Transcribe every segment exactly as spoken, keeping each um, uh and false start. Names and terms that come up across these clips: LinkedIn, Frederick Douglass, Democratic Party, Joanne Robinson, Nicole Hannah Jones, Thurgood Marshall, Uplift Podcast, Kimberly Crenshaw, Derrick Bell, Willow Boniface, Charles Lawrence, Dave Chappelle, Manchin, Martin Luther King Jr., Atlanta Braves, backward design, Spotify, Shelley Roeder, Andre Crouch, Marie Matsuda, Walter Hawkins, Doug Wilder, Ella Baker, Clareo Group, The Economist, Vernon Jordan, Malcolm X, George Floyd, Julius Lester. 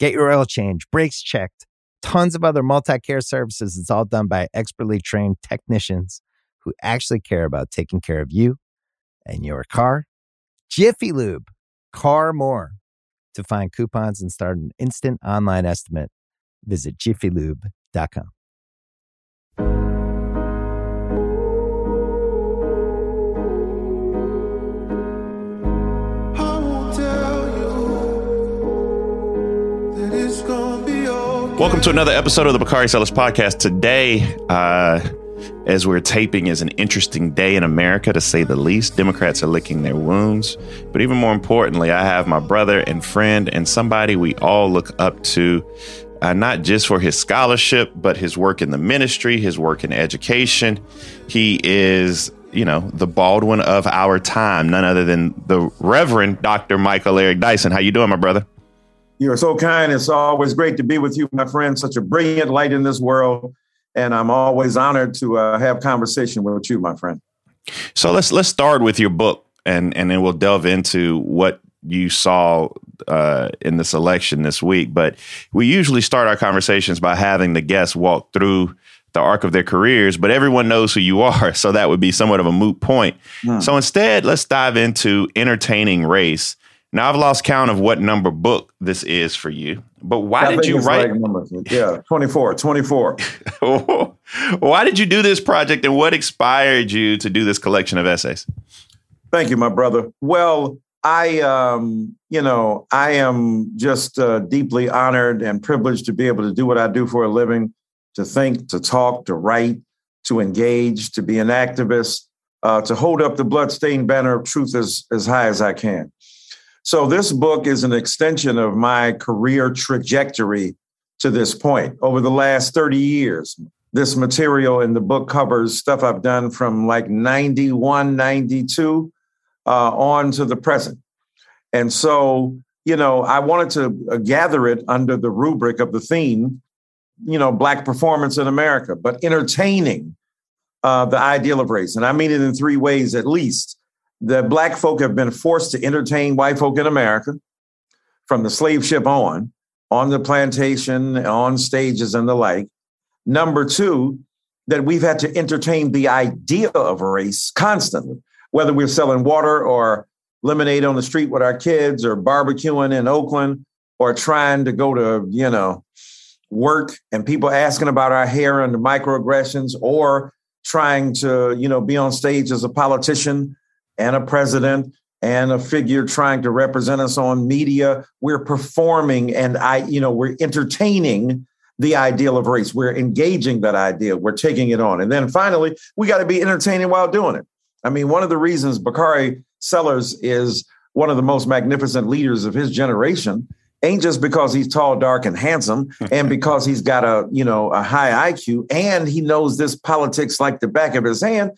Get your oil changed, brakes checked, tons of other multi-care services. It's all done by expertly trained technicians who actually care about taking care of you and your car. Jiffy Lube, car more. To find coupons and start an instant online estimate, visit Jiffy Lube dot com. Welcome to another episode of the Bakari Sellers Podcast. Today, uh, as we're taping, is an interesting day in America, to say the least. Democrats are licking their wounds. But even more importantly, I have my brother and friend and somebody we all look up to, uh, not just for his scholarship, but his work in the ministry, his work in education. He is, you know, the Baldwin of our time, none other than the Reverend Doctor Michael Eric Dyson. How you doing, my brother? You're so kind. It's always great to be with you, my friend. Such a brilliant light in this world. And I'm always honored to uh, have conversation with you, my friend. So let's let's start with your book, and, and then we'll delve into what you saw uh, in this election this week. But we usually start our conversations by having the guests walk through the arc of their careers, but everyone knows who you are. So that would be somewhat of a moot point. Hmm. So instead, let's dive into entertaining race. Now, I've lost count of what number book this is for you, but why I did you write? Like, yeah, twenty-four, twenty-four. Why did you do this project, and what inspired you to do this collection of essays? Thank you, my brother. Well, I, um, you know, I am just uh, deeply honored and privileged to be able to do what I do for a living, to think, to talk, to write, to engage, to be an activist, uh, to hold up the bloodstained banner of truth as, as high as I can. So this book is an extension of my career trajectory to this point. Over the last thirty years, this material in the book covers stuff I've done from like ninety-one, ninety-two uh, on to the present. And so, you know, I wanted to uh, gather it under the rubric of the theme, you know, Black performance in America, but entertaining uh, the ideal of race. And I mean it in three ways at least. The Black folk have been forced to entertain white folk in America from the slave ship on, on the plantation, on stages and the like. Number two, that we've had to entertain the idea of race constantly, whether we're selling water or lemonade on the street with our kids or barbecuing in Oakland or trying to go to, you know, work and people asking about our hair and the microaggressions, or trying to, you know, be on stage as a politician and a president and a figure trying to represent us on media. We're performing, and I, you know, we're entertaining the ideal of race. We're engaging that idea. We're taking it on. And then finally, we got to be entertaining while doing it. I mean, one of the reasons Bakari Sellers is one of the most magnificent leaders of his generation ain't just because he's tall, dark, and handsome, and because he's got a, you know, a high I Q, and he knows this politics like the back of his hand.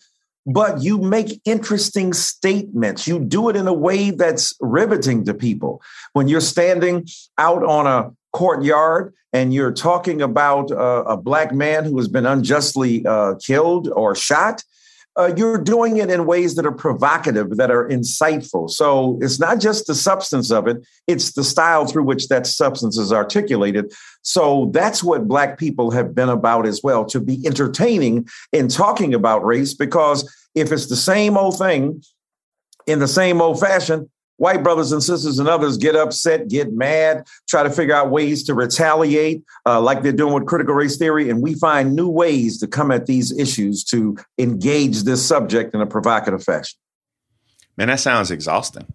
But you make interesting statements. You do it in a way that's riveting to people. When you're standing out on a courtyard and you're talking about uh, a black man who has been unjustly uh, killed or shot, uh, you're doing it in ways that are provocative, that are insightful. So it's not just the substance of it, it's the style through which that substance is articulated. So that's what black people have been about as well, to be entertaining in talking about race, because if it's the same old thing in the same old fashion, white brothers and sisters and others get upset, get mad, try to figure out ways to retaliate uh, like they're doing with critical race theory. And we find new ways to come at these issues to engage this subject in a provocative fashion. Man, that sounds exhausting.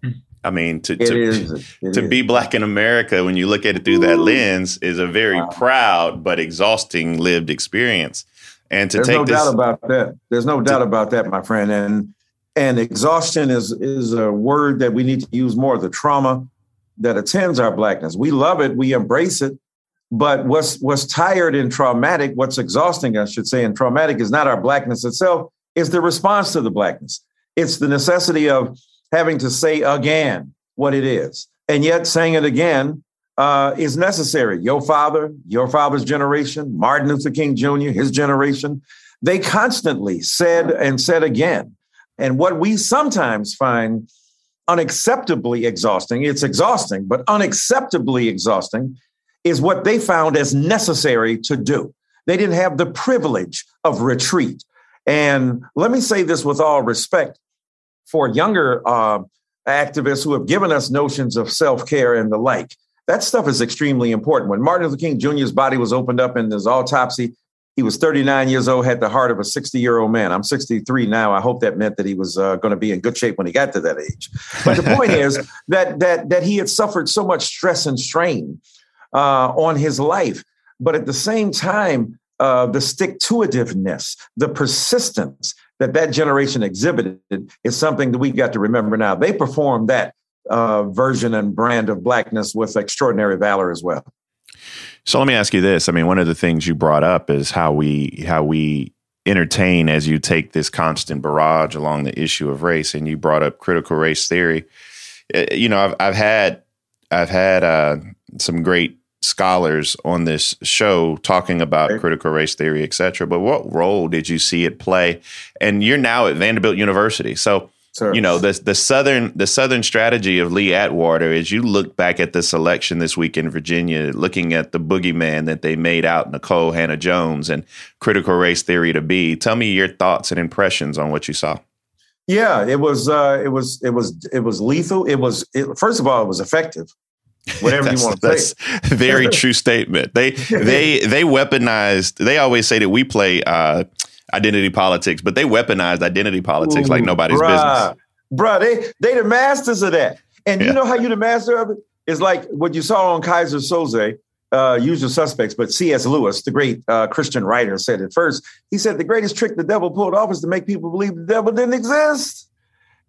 I mean, to to, is, to is. be black in America, when you look at it through that lens, is a very wow. proud but exhausting lived experience. And to There's take no this, doubt about that. There's no to, doubt about that, my friend. And And exhaustion is is a word that we need to use more, the trauma that attends our blackness. We love it. We embrace it. But what's what's tired and traumatic, what's exhausting, I should say, and traumatic is not our blackness itself. It's the response to the blackness. It's the necessity of having to say again what it is. And yet saying it again uh, is necessary. Your father, your father's generation, Martin Luther King Junior, his generation, they constantly said and said again. And what we sometimes find unacceptably exhausting, it's exhausting, but unacceptably exhausting is what they found as necessary to do. They didn't have the privilege of retreat. And let me say this with all respect for younger uh, activists who have given us notions of self-care and the like. That stuff is extremely important. When Martin Luther King Junior's body was opened up in his autopsy, he was thirty-nine years old, had the heart of a sixty-year-old man. I'm sixty-three now. I hope that meant that he was uh, going to be in good shape when he got to that age. But the point is that that that he had suffered so much stress and strain uh, on his life. But at the same time, uh, the stick-to-itiveness, the persistence that that generation exhibited is something that we got to remember now. They performed that uh, version and brand of blackness with extraordinary valor as well. So let me ask you this. I mean, one of the things you brought up is how we how we entertain as you take this constant barrage along the issue of race, and you brought up critical race theory. You know, I've I've had I've had uh, some great scholars on this show talking about right. critical race theory, et cetera. But what role did you see it play? And you're now at Vanderbilt University, so. Sure. You know, the the southern the southern strategy of Lee Atwater, as you look back at this election this week in Virginia, looking at the boogeyman that they made out Nicole Hannah Jones and critical race theory to be. Tell me your thoughts and impressions on what you saw. Yeah, it was uh, it was it was it was lethal. It was it, first of all, it was effective. Whatever you want to say. That's a very true statement. They they they weaponized. They always say that we play uh identity politics, but they weaponized identity politics Ooh, like nobody's bruh. business. Bruh, they they the masters of that. And yeah. you know how you the master of it? It's like what you saw on Kaiser Soze, uh, Usual Suspects, but C S. Lewis, the great uh, Christian writer, said it first. He said the greatest trick the devil pulled off is to make people believe the devil didn't exist.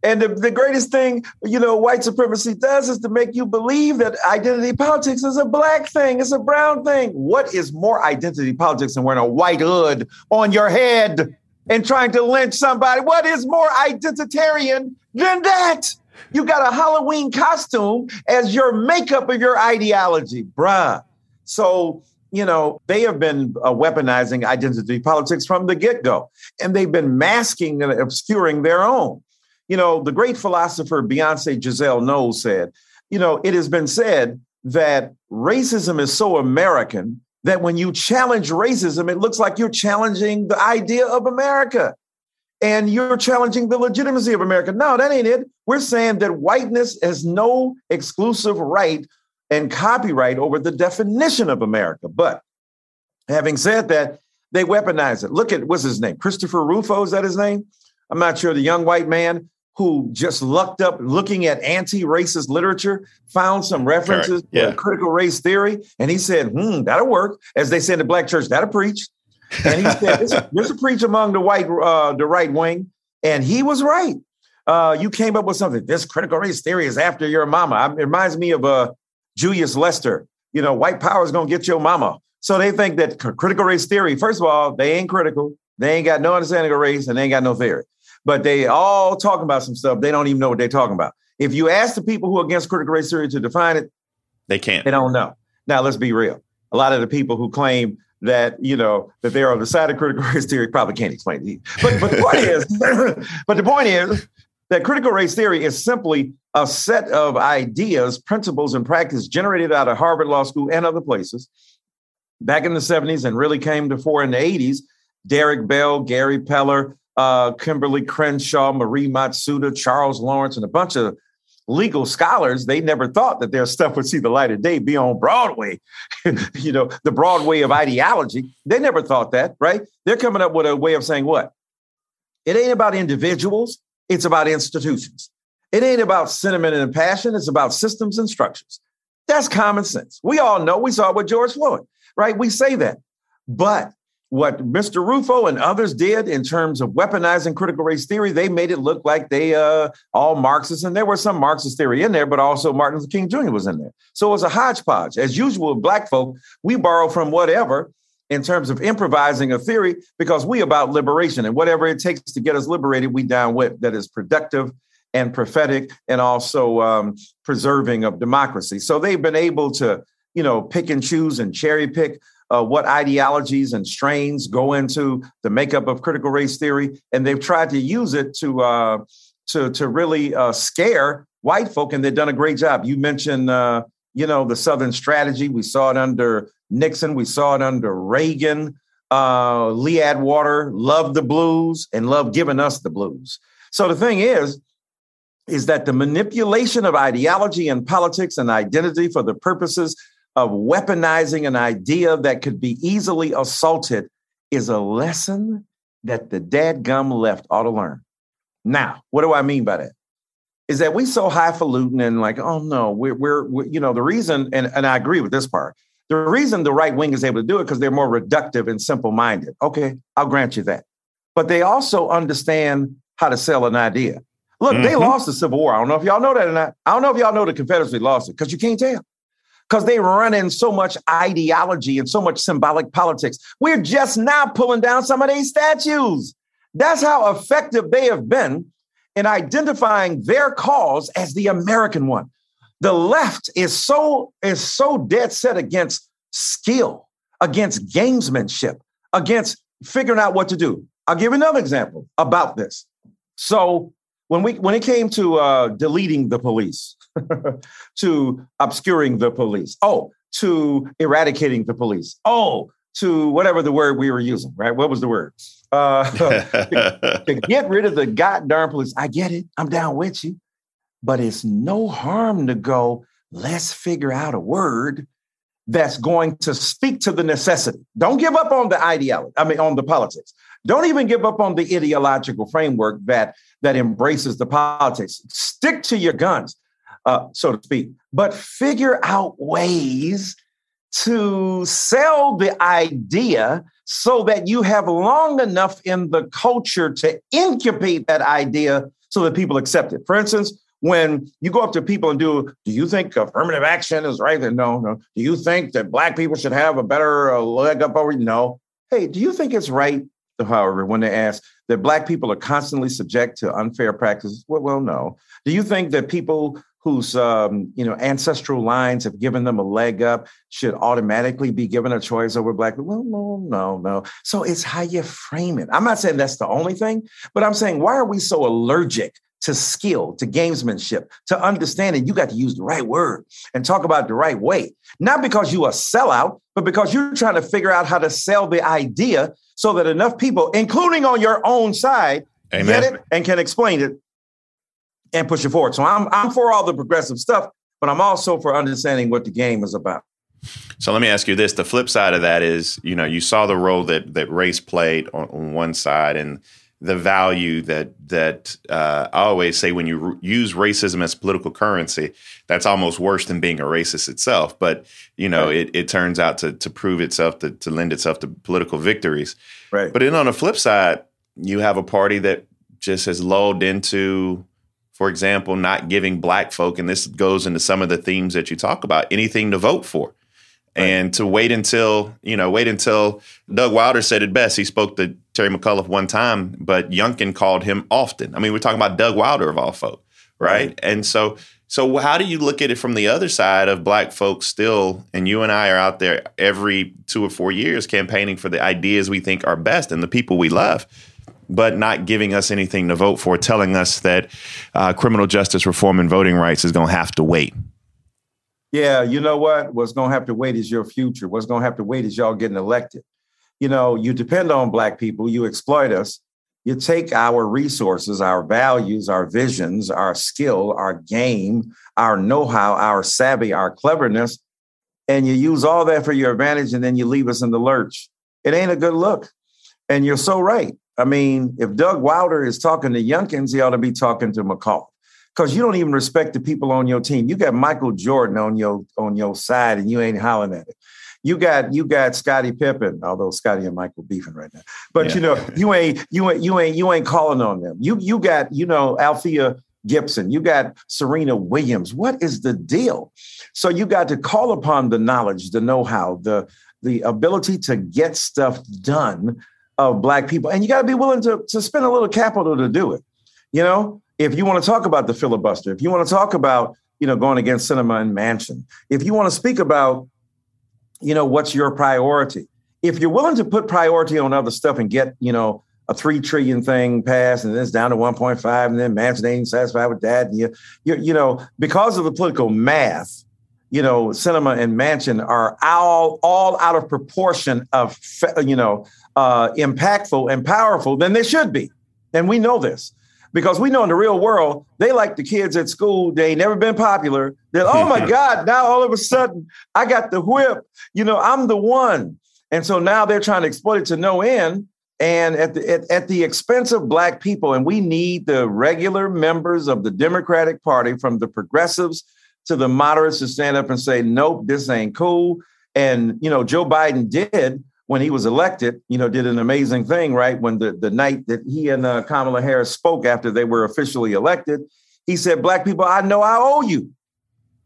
And the, the greatest thing, you know, white supremacy does is to make you believe that identity politics is a black thing. It's a brown thing. What is more identity politics than wearing a white hood on your head and trying to lynch somebody? What is more identitarian than that? You got a Halloween costume as your makeup of your ideology, bruh. So, you know, they have been uh, weaponizing identity politics from the get-go, and they've been masking and obscuring their own. You know, the great philosopher Beyonce Giselle Knowles said, you know, it has been said that racism is so American that when you challenge racism, it looks like you're challenging the idea of America and you're challenging the legitimacy of America. No, that ain't it. We're saying that whiteness has no exclusive right and copyright over the definition of America. But having said that, they weaponize it. Look at what's his name? Christopher Rufo, is that his name? I'm not sure. The young white man who just lucked up looking at anti-racist literature, found some references Correct. yeah. to critical race theory. And he said, hmm, that'll work. As they say in the black church, that'll preach. And he said, there's a, there's a preach among the white, uh, the right wing. And he was right. Uh, you came up with something. This critical race theory is after your mama. I, it reminds me of uh, Julius Lester. You know, white power is going to get your mama. So they think that critical race theory, first of all, they ain't critical. They ain't got no understanding of race and they ain't got no theory. But they all talking about some stuff. They don't even know what they're talking about. If you ask the people who are against critical race theory to define it, they can't. They don't know. Now, let's be real. A lot of the people who claim that, you know, that they're on the side of critical race theory probably can't explain it. But, but the point is, but the point is that critical race theory is simply a set of ideas, principles, and practice generated out of Harvard Law School and other places back in the seventies and really came to fore in the eighties. Derrick Bell, Gary Peller, uh, Kimberly Crenshaw, Marie Matsuda, Charles Lawrence, and a bunch of legal scholars, they never thought that their stuff would see the light of day, be on Broadway, you know, the Broadway of ideology. They never thought that, right? They're coming up with a way of saying what? It ain't about individuals. It's about institutions. It ain't about sentiment and passion. It's about systems and structures. That's common sense. We all know, we saw with George Floyd, right? We say that. But what Mister Rufo and others did in terms of weaponizing critical race theory, they made it look like they uh, all Marxists. And there were some Marxist theory in there, but also Martin Luther King Junior was in there. So it was a hodgepodge. As usual, Black folk, we borrow from whatever in terms of improvising a theory because we about liberation, and whatever it takes to get us liberated, we down with that is productive and prophetic and also um, preserving of democracy. So they've been able to, you know, pick and choose and cherry pick Uh, what ideologies and strains go into the makeup of critical race theory. And they've tried to use it to uh, to, to really uh, scare white folk. And they've done a great job. You mentioned, uh, you know, the Southern strategy. We saw it under Nixon. We saw it under Reagan. Uh, Lee Atwater loved the blues and loved giving us the blues. So the thing is, is that the manipulation of ideology and politics and identity for the purposes of weaponizing an idea that could be easily assaulted is a lesson that the dadgum left ought to learn. Now, what do I mean by that? Is that we so highfalutin and like, oh no, we're, we're, we're you know, the reason, and, and I agree with this part, the reason the right wing is able to do it because they're more reductive and simple-minded. Okay, I'll grant you that. But they also understand how to sell an idea. Look, mm-hmm. they lost the Civil War. I don't know if y'all know that or not. I don't know if y'all know the Confederacy lost it because you can't tell. Because they run in so much ideology and so much symbolic politics. We're just now pulling down some of these statues. That's how effective they have been in identifying their cause as the American one. The left is so, is so dead set against skill, against gamesmanship, against figuring out what to do. I'll give another example about this. So when we when it came to uh, deleting the police, to obscuring the police, oh, to eradicating the police, oh, to whatever the word we were using, right? What was the word? Uh, to, to get rid of the goddamn police. I get it. I'm down with you. But it's no harm to go, let's figure out a word that's going to speak to the necessity. Don't give up on the ideology. I mean, on the politics. Don't even give up on the ideological framework that that embraces the politics. Stick to your guns. Uh, so to speak, but figure out ways to sell the idea so that you have long enough in the culture to incubate that idea so that people accept it. For instance, when you go up to people and do, do you think affirmative action is right? No, no. Do you think that black people should have a better uh, leg up over? No. Hey, do you think it's right, however, when they ask that black people are constantly subject to unfair practices? Well, well no. Do you think that people whose um, you know, ancestral lines have given them a leg up should automatically be given a choice over black people? Well, no, no, no. So it's how you frame it. I'm not saying that's the only thing, but I'm saying, why are we so allergic to skill, to gamesmanship, to understanding you got to use the right word and talk about it the right way? Not because you a sellout, but because you're trying to figure out how to sell the idea so that enough people, including on your own side, Amen. Get it and can explain it and push it forward. So I'm I'm for all the progressive stuff, but I'm also for understanding what the game is about. So let me ask you this. The flip side of that is, you know, you saw the role that that race played on, on one side and the value that that uh, I always say when you r- use racism as political currency, that's almost worse than being a racist itself. But, you know, right. it, it turns out to, to prove itself, to, to lend itself to political victories. Right. But then on the flip side, you have a party that just has lulled into, for example, not giving black folk, and this goes into some of the themes that you talk about, anything to vote for. Right. And to wait until, you know, wait until Doug Wilder said it best. He spoke to Terry McAuliffe one time, but Youngkin called him often. I mean, we're talking about Doug Wilder of all folk, right? Right. And so So how do you look at it from the other side of black folks still, and you and I are out there every two or four years campaigning for the ideas we think are best and the people we love, but not giving us anything to vote for, telling us that uh, criminal justice reform and voting rights is going to have to wait? Yeah, you know what? What's going to have to wait is your future. What's going to have to wait is y'all getting elected. You know, you depend on black people. You exploit us. You take our resources, our values, our visions, our skill, our game, our know-how, our savvy, our cleverness, and you use all that for your advantage, and then you leave us in the lurch. It ain't a good look. And you're so right. I mean, if Doug Wilder is talking to Yunkins, he ought to be talking to McCall, because you don't even respect the people on your team. You got Michael Jordan on your on your side, and you ain't hollering at it. You got you got Scottie Pippen, although Scottie and Michael beefing right now. But yeah. you know you ain't you ain't you ain't you ain't calling on them. You you got you know Althea Gibson. You got Serena Williams. What is the deal? So you got to call upon the knowledge, the know-how, the the ability to get stuff done of black people, and you got to be willing to to spend a little capital to do it. You know, if you want to talk about the filibuster, if you want to talk about you know going against Sinema and Manchin, if you want to speak about you know, what's your priority? If you're willing to put priority on other stuff and get, you know, a three trillion thing passed, and then it's down to one point five, and then Manchin ain't satisfied with that. And you, you, you know, because of the political math, you know, Sinema and Manchin are all, all out of proportion of, you know, uh, impactful and powerful than they should be. And we know this. Because we know in the real world, they like the kids at school. They ain't never been popular. They're, oh, my God, now all of a sudden I got the whip. You know, I'm the one. And so now they're trying to exploit it to no end and at the, at, at the expense of black people. And we need the regular members of the Democratic Party, from the progressives to the moderates, to stand up and say, nope, this ain't cool. And, you know, Joe Biden did. When he was elected, you know, did an amazing thing, right? When the, the night that he and uh, Kamala Harris spoke after they were officially elected, he said, black people, I know I owe you.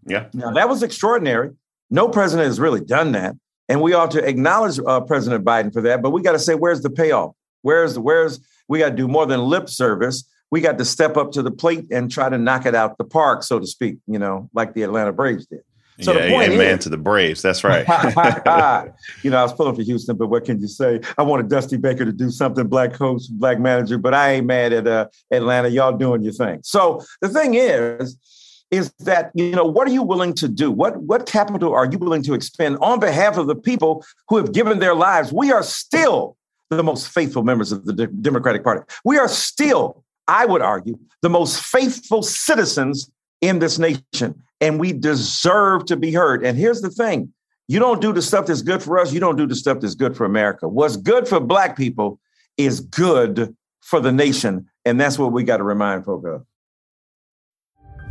Yeah. Now, that was extraordinary. No president has really done that. And we ought to acknowledge uh, President Biden for that. But we got to say, where's the payoff? Where's the where's we got to do more than lip service. We got to step up to the plate and try to knock it out the park, so to speak, you know, like the Atlanta Braves did. So yeah, the point amen is, to the Braves. That's right. You know, I was pulling for Houston, but what can you say? I wanted Dusty Baker to do something, black coach, black manager, but I ain't mad at uh, Atlanta. Y'all doing your thing. So the thing is, is that, you know, what are you willing to do? What what capital are you willing to expend on behalf of the people who have given their lives? We are still the most faithful members of the De- Democratic Party. We are still, I would argue, the most faithful citizens in this nation. And we deserve to be heard. And here's the thing. You don't do the stuff that's good for us. You don't do the stuff that's good for America. What's good for black people is good for the nation. And that's what we got to remind folk of.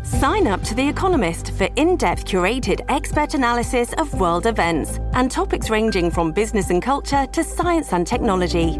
Sign up to The Economist for in-depth curated expert analysis of world events and topics ranging from business and culture to science and technology.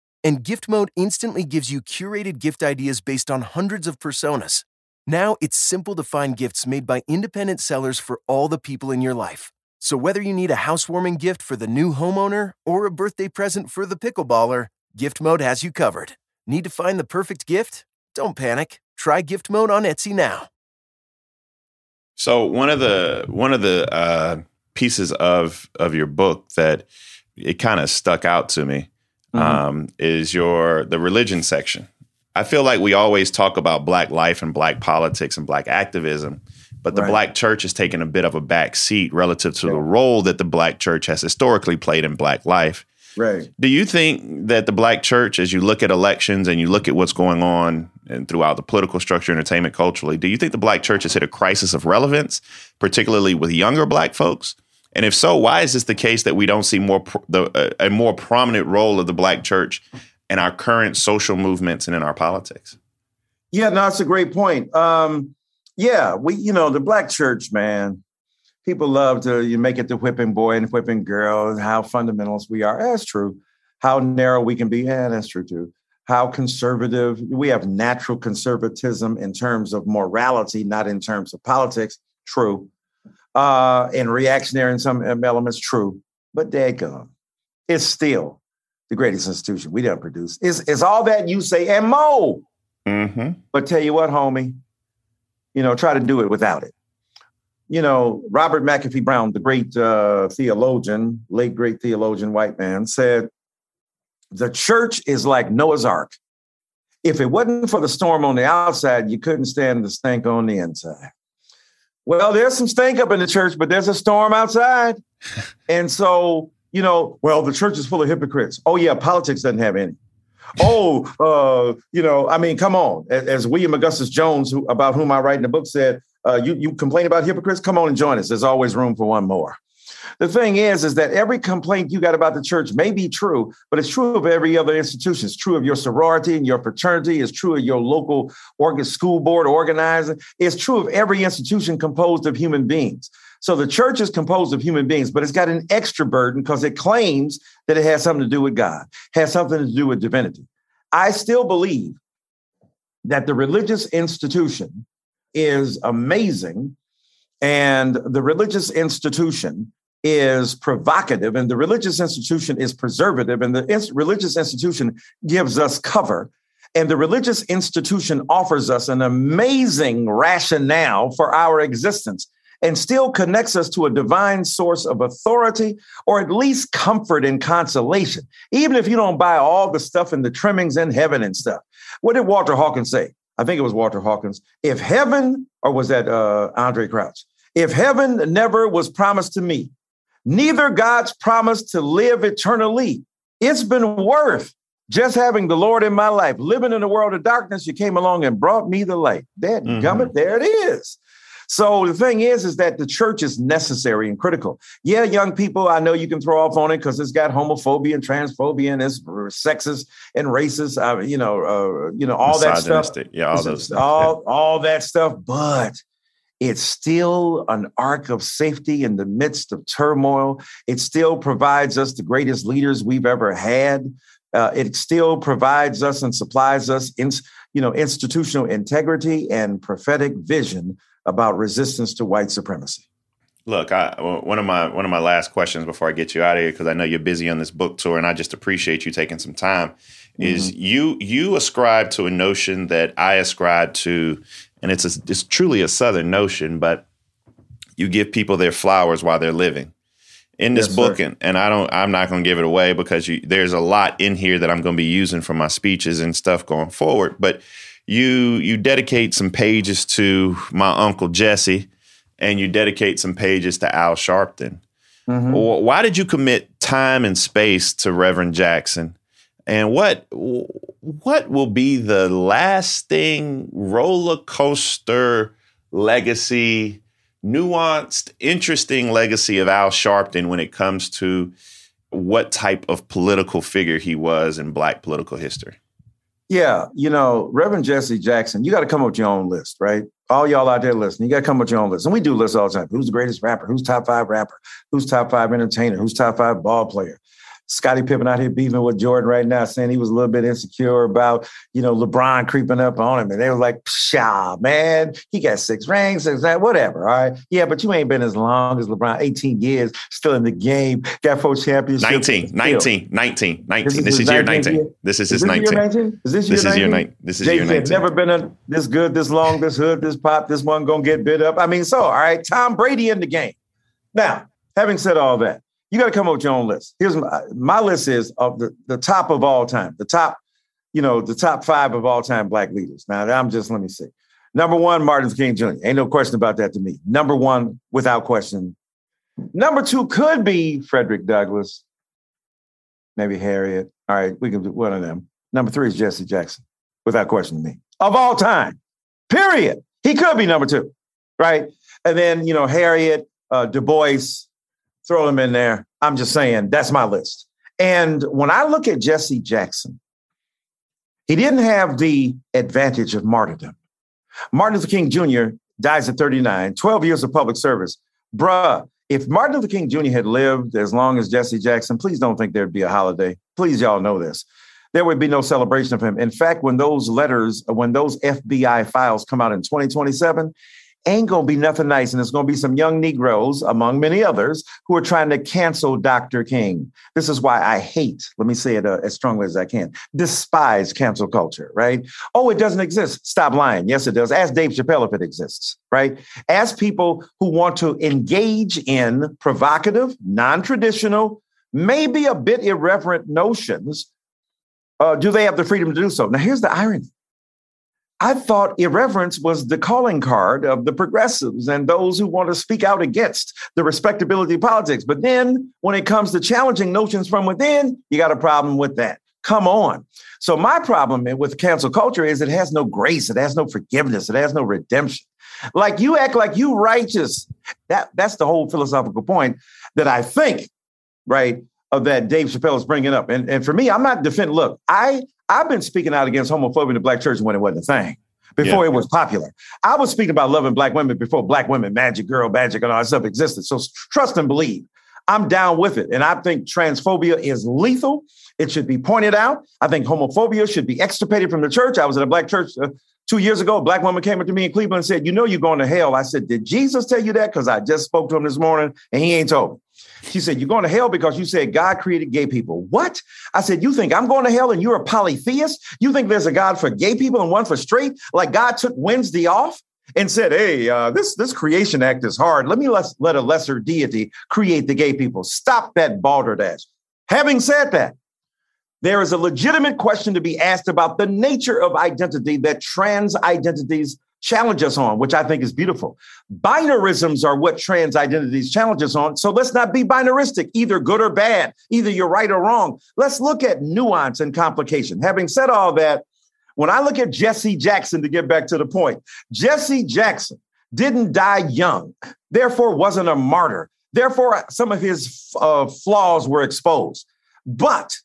And Gift Mode instantly gives you curated gift ideas based on hundreds of personas. Now it's simple to find gifts made by independent sellers for all the people in your life. So whether you need a housewarming gift for the new homeowner or a birthday present for the pickleballer, Gift Mode has you covered. Need to find the perfect gift? Don't panic. Try gift mode on Etsy now. So one of the one of the uh, pieces of of your book that it kind of stuck out to me mm-hmm. um, is your the religion section. I feel like we always talk about Black life and Black politics and Black activism, but the right. Black church is taking a bit of a back seat relative to yeah. the role that the Black church has historically played in Black life. Right. Do you think that the Black church, as you look at elections and you look at what's going on and throughout the political structure, entertainment, culturally, do you think the Black church has hit a crisis of relevance, particularly with younger Black folks? And if so, why is this the case that we don't see more pro- the, a, a more prominent role of the Black church in our current social movements and in our politics? Yeah, no, that's a great point. Um, yeah, we, you know, the Black church, man. People love to you make it the whipping boy and whipping girl and how fundamentalist we are. That's true. How narrow we can be. Yeah, that's true, too. How conservative. We have natural conservatism in terms of morality, not in terms of politics. True. Uh, and reactionary in some elements. True. But daggone, it's still the greatest institution we done produced. It's, it's all that you say and more. Mm-hmm. But tell you what, homie, you know, try to do it without it. You know, Robert McAfee Brown, the great uh, theologian, late great theologian, white man, said, the church is like Noah's Ark. If it wasn't for the storm on the outside, you couldn't stand the stink on the inside. Well, there's some stink up in the church, but there's a storm outside. And so, you know, well, the church is full of hypocrites. Oh, yeah, politics doesn't have any. Oh, uh, you know, I mean, come on. As, as William Augustus Jones, who, about whom I write in the book, said, Uh, you, you complain about hypocrites? Come on and join us. There's always room for one more. The thing is, is that every complaint you got about the church may be true, but it's true of every other institution. It's true of your sorority and your fraternity. It's true of your local organ, school board organizer. It's true of every institution composed of human beings. So the church is composed of human beings, but it's got an extra burden because it claims that it has something to do with God, has something to do with divinity. I still believe that the religious institution is amazing, and the religious institution is provocative, and the religious institution is preservative, and the ins- religious institution gives us cover, and the religious institution offers us an amazing rationale for our existence and still connects us to a divine source of authority, or at least comfort and consolation, even if you don't buy all the stuff and the trimmings in heaven and stuff. What did Walter Hawkins say? I think it was Walter Hawkins. If heaven, or was that uh, Andre Crouch? If heaven never was promised to me, neither God's promise to live eternally. It's been worth just having the Lord in my life. Living in a world of darkness, you came along and brought me the light. That mm-hmm. gummit, there it is. So the thing is, is that the church is necessary and critical. Yeah, young people, I know you can throw off on it because it's got homophobia and transphobia and it's sexist and racist, uh, you know, uh, you know, all that stuff. Yeah, all those stuff. All, yeah. all that stuff. But it's still an ark of safety in the midst of turmoil. It still provides us the greatest leaders we've ever had. Uh, it still provides us and supplies us, in, you know, institutional integrity and prophetic vision about resistance to white supremacy. Look, I, one of my one of my last questions before I get you out of here, because I know you're busy on this book tour, and I just appreciate you taking some time. Mm-hmm. Is you you ascribe to a notion that I ascribe to, and it's a, it's truly a Southern notion, but you give people their flowers while they're living. In this yes, book, and, and I don't, I'm not going to give it away because you, there's a lot in here that I'm going to be using for my speeches and stuff going forward, but. You you dedicate some pages to my Uncle Jesse, and you dedicate some pages to Al Sharpton. Mm-hmm. Why did you commit time and space to Reverend Jackson? And what what will be the lasting roller coaster legacy, nuanced, interesting legacy of Al Sharpton when it comes to what type of political figure he was in Black political history? Yeah, you know, Reverend Jesse Jackson, you got to come up with your own list, right? All y'all out there listening, you got to come up with your own list. And we do lists all the time. Who's the greatest rapper? Who's top five rapper? Who's top five entertainer? Who's top five ball player? Scottie Pippen out here beefing with Jordan right now, saying he was a little bit insecure about, you know, LeBron creeping up on him. And they were like, pshaw, man, he got six rings, six, nine, whatever. All right. Yeah, but you ain't been as long as LeBron, eighteen years, still in the game, got four championships. nineteen, nineteen, nineteen, nineteen. This is, this is year nineteen. Year? This is his nineteen. This is this year nineteen. This is year nineteen. Never been a, this good, this long, this hood, this pop, this one gonna get bit up. I mean, so, all right, Tom Brady in the game. Now, having said all that, you got to come up with your own list. Here's my, my list is of the, the top of all time, the top, you know, the top five of all time black leaders. Now, I'm just, let me see. Number one, Martin Luther King Junior Ain't no question about that to me. Number one, without question. Number two could be Frederick Douglass, maybe Harriet. All right, we can do one of them. Number three is Jesse Jackson, without question to me. Of all time, period. He could be number two, right? And then, you know, Harriet, uh, Du Bois, throw him in there. I'm just saying, that's my list. And when I look at Jesse Jackson, he didn't have the advantage of martyrdom. Martin Luther King Junior dies at thirty-nine, twelve years of public service. Bruh, if Martin Luther King Junior had lived as long as Jesse Jackson, please don't think there'd be a holiday. Please, y'all know this. There would be no celebration of him. In fact, when those letters, when those F B I files come out in twenty twenty-seven, ain't going to be nothing nice. And it's going to be some young Negroes, among many others, who are trying to cancel Doctor King. This is why I hate, let me say it uh, as strongly as I can, despise cancel culture, right? Oh, it doesn't exist. Stop lying. Yes, it does. Ask Dave Chappelle if it exists, right? Ask people who want to engage in provocative, non-traditional, maybe a bit irreverent notions. Uh, do they have the freedom to do so? Now, here's the irony. I thought irreverence was the calling card of the progressives and those who want to speak out against the respectability of politics. But then when it comes to challenging notions from within, you got a problem with that. Come on. So my problem with cancel culture is it has no grace. It has no forgiveness. It has no redemption. Like, you act like you righteous. That, that's the whole philosophical point that I think, right, of that Dave Chappelle is bringing up. And, and for me, I'm not defending. Look, I... I've been speaking out against homophobia in the black church when it wasn't a thing, before yeah. it was popular. I was speaking about loving black women before black women, magic girl, magic, and all that stuff existed. So trust and believe. I'm down with it. And I think transphobia is lethal. It should be pointed out. I think homophobia should be extirpated from the church. I was at a black church uh, two years ago. A black woman came up to me in Cleveland and said, you know, you're going to hell. I said, did Jesus tell you that? Because I just spoke to him this morning and he ain't told me. She said, you're going to hell because you said God created gay people. What? I said, you think I'm going to hell and you're a polytheist? You think there's a God for gay people and one for straight? Like God took Wednesday off and said, hey, uh, this, this creation act is hard. Let me les- let a lesser deity create the gay people. Stop that balderdash. Having said that, there is a legitimate question to be asked about the nature of identity that trans identities challenge us on, which I think is beautiful. Binarisms are what trans identities challenge us on. So let's not be binaristic, either good or bad, either you're right or wrong. Let's look at nuance and complication. Having said all that, when I look at Jesse Jackson, to get back to the point, Jesse Jackson didn't die young, therefore wasn't a martyr. Therefore, some of his uh, flaws were exposed. But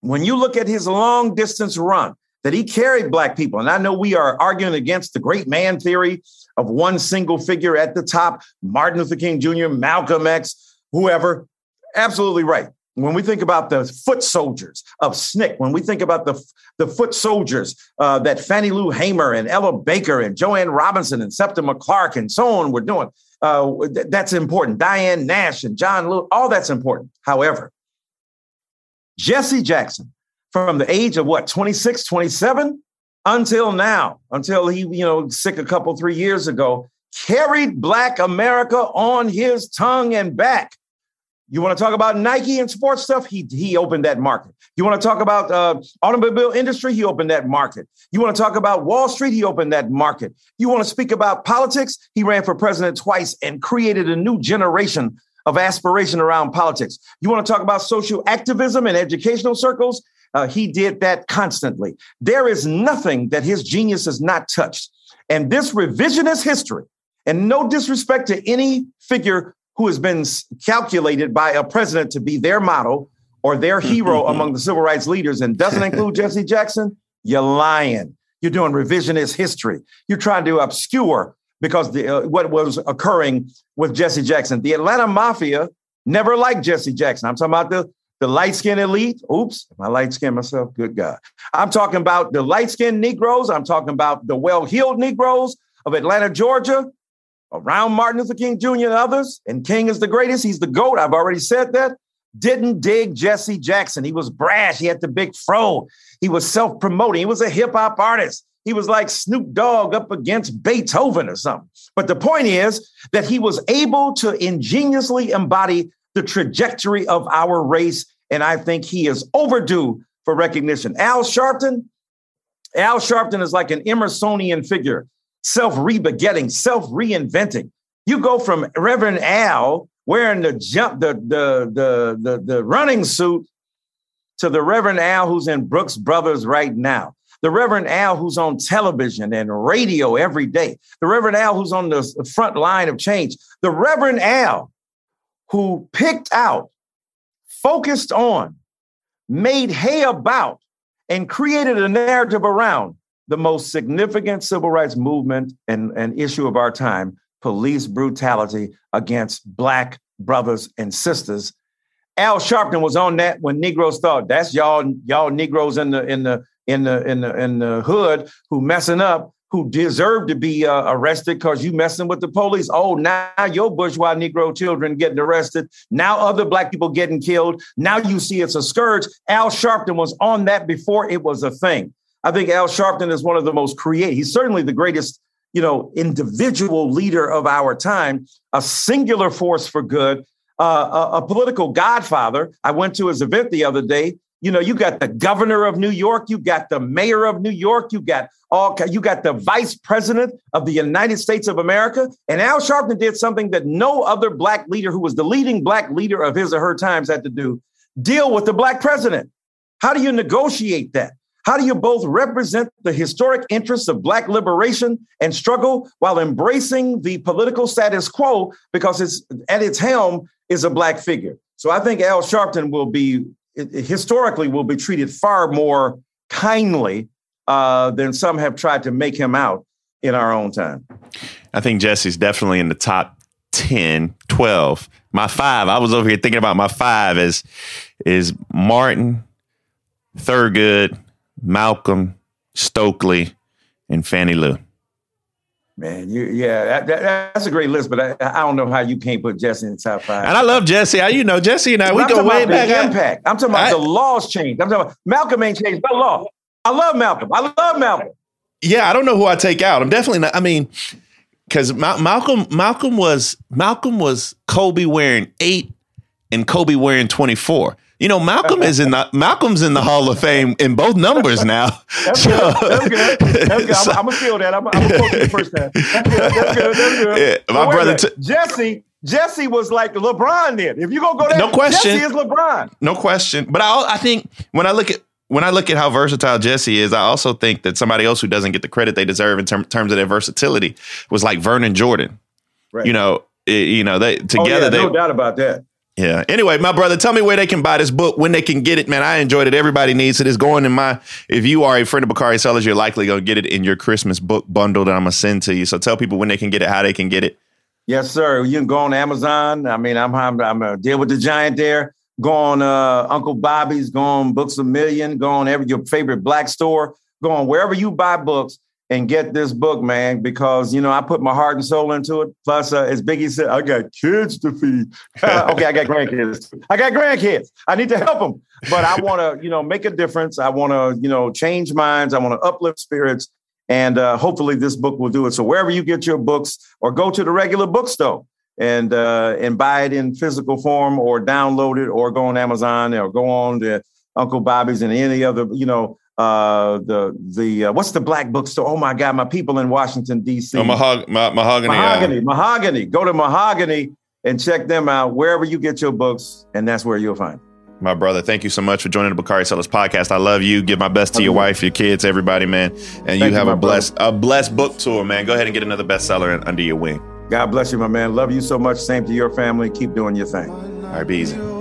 when you look at his long distance run, that he carried black people. And I know we are arguing against the great man theory of one single figure at the top, Martin Luther King Junior, Malcolm X, whoever. Absolutely right. When we think about the foot soldiers of S N C C, when we think about the, the foot soldiers uh, that Fannie Lou Hamer and Ella Baker and Joanne Robinson and Septima Clark and so on were doing, uh, th- that's important. Diane Nash and John Lewis, all that's important. However, Jesse Jackson, from the age of what, twenty-six, twenty-seven, until now, until he, you know, sick a couple, three years ago, carried Black America on his tongue and back. You want to talk about Nike and sports stuff? He he opened that market. You want to talk about uh, automobile industry? He opened that market. You want to talk about Wall Street? He opened that market. You want to speak about politics? He ran for president twice and created a new generation of aspiration around politics. You want to talk about social activism and educational circles? Uh, he did that constantly. There is nothing that his genius has not touched. And this revisionist history, and no disrespect to any figure who has been calculated by a president to be their model or their hero among the civil rights leaders and doesn't include Jesse Jackson, you're lying. You're doing revisionist history. You're trying to obscure because the, uh, what was occurring with Jesse Jackson. The Atlanta Mafia never liked Jesse Jackson. I'm talking about the The light-skinned elite. Oops, I light-skinned myself. Good God. I'm talking about the light-skinned Negroes. I'm talking about the well-heeled Negroes of Atlanta, Georgia, around Martin Luther King Junior and others. And King is the greatest. He's the GOAT. I've already said that. Didn't dig Jesse Jackson. He was brash. He had the big fro. He was self-promoting. He was a hip-hop artist. He was like Snoop Dogg up against Beethoven or something. But the point is that he was able to ingeniously embody the trajectory of our race. And I think he is overdue for recognition. Al Sharpton. Al Sharpton is like an Emersonian figure, self-rebegetting, self-reinventing. You go from Reverend Al wearing the jump, the, the, the, the, the running suit to the Reverend Al who's in Brooks Brothers right now. The Reverend Al who's on television and radio every day. The Reverend Al who's on the front line of change. The Reverend Al who picked out, focused on, made hay about, and created a narrative around the most significant civil rights movement and, and issue of our time, police brutality against Black brothers and sisters. Al Sharpton was on that when Negroes thought, that's y'all, y'all Negroes in the in the in the in the in the hood who messing up, who deserve to be uh, arrested because you messing with the police. Oh, now your bourgeois Negro children getting arrested. Now other Black people getting killed. Now you see it's a scourge. Al Sharpton was on that before it was a thing. I think Al Sharpton is one of the most creative. He's certainly the greatest, you know, individual leader of our time, a singular force for good, uh, a, a political godfather. I went to his event the other day. You know, you got the governor of New York, you got the mayor of New York, you got all, you got the vice president of the United States of America. And Al Sharpton did something that no other Black leader who was the leading Black leader of his or her times had to do: deal with the Black president. How do you negotiate that? How do you both represent the historic interests of Black liberation and struggle while embracing the political status quo, because it's at its helm is a Black figure? So I think Al Sharpton will be historically will be treated far more kindly uh, than some have tried to make him out in our own time. I think Jesse's definitely in the top ten, twelve. My five, I was over here thinking about my five is, is Martin, Thurgood, Malcolm, Stokely, and Fannie Lou. Man, you, yeah, that, that, that's a great list, but I, I don't know how you can't put Jesse in the top five. And I love Jesse. I, you know, Jesse and I, we I'm go way back. The impact. I'm talking about I, the laws changed. I'm talking about Malcolm ain't changed the law. I love Malcolm. I love Malcolm. Yeah, I don't know who I take out. I'm definitely not. I mean, because Ma- Malcolm, Malcolm was Malcolm was Kobe wearing eight and Kobe wearing twenty-four. You know, Malcolm is in the Malcolm's in the Hall of Fame in both numbers now. That's so, good. That's good. That's good. So, I'm, I'm gonna feel that. I'm, I'm gonna quote you the first time. That's good. That's good. That's good. Yeah, my brother t- Jesse. Jesse was like LeBron then. If you gonna go there, no question. Jesse is LeBron. No question. But I, I think when I look at when I look at how versatile Jesse is, I also think that somebody else who doesn't get the credit they deserve in term, terms of their versatility was like Vernon Jordan. Right. You know, it, you know, they together. Oh, yeah, they, no doubt about that. Yeah. Anyway, my brother, tell me where they can buy this book, when they can get it, man. I enjoyed it. Everybody needs it. It's going in my, if you are a friend of Bakari Sellers, you're likely going to get it in your Christmas book bundle that I'm going to send to you. So tell people when they can get it, how they can get it. Yes, sir. You can go on Amazon. I mean, I'm I'm, I'm uh, deal with the giant there. Go on uh, Uncle Bobby's, go on Books a Million, go on every your favorite Black store, go on wherever you buy books and get this book, man, because, you know, I put my heart and soul into it. Plus, uh, as Biggie said, I got kids to feed. Uh, okay, I got grandkids. I got grandkids. I need to help them. But I want to, you know, make a difference. I want to, you know, change minds. I want to uplift spirits. And uh, hopefully this book will do it. So wherever you get your books, or go to the regular bookstore and uh, and buy it in physical form, or download it, or go on Amazon, or go on to Uncle Bobby's and any other, you know, Uh, the the uh, what's the Black bookstore? Oh my God, my people in Washington D C. Oh, Mahog- Ma- mahogany, mahogany, uh, mahogany. Go to Mahogany and check them out wherever you get your books, and that's where you'll find. My brother, thank you so much for joining the Bakari Sellers podcast. I love you. Give my best to your wife, your kids, everybody, man. And you have a blessed a blessed book tour, man. Go ahead and get another bestseller under your wing. God bless you, my man. Love you so much. Same to your family. Keep doing your thing. All right, be easy.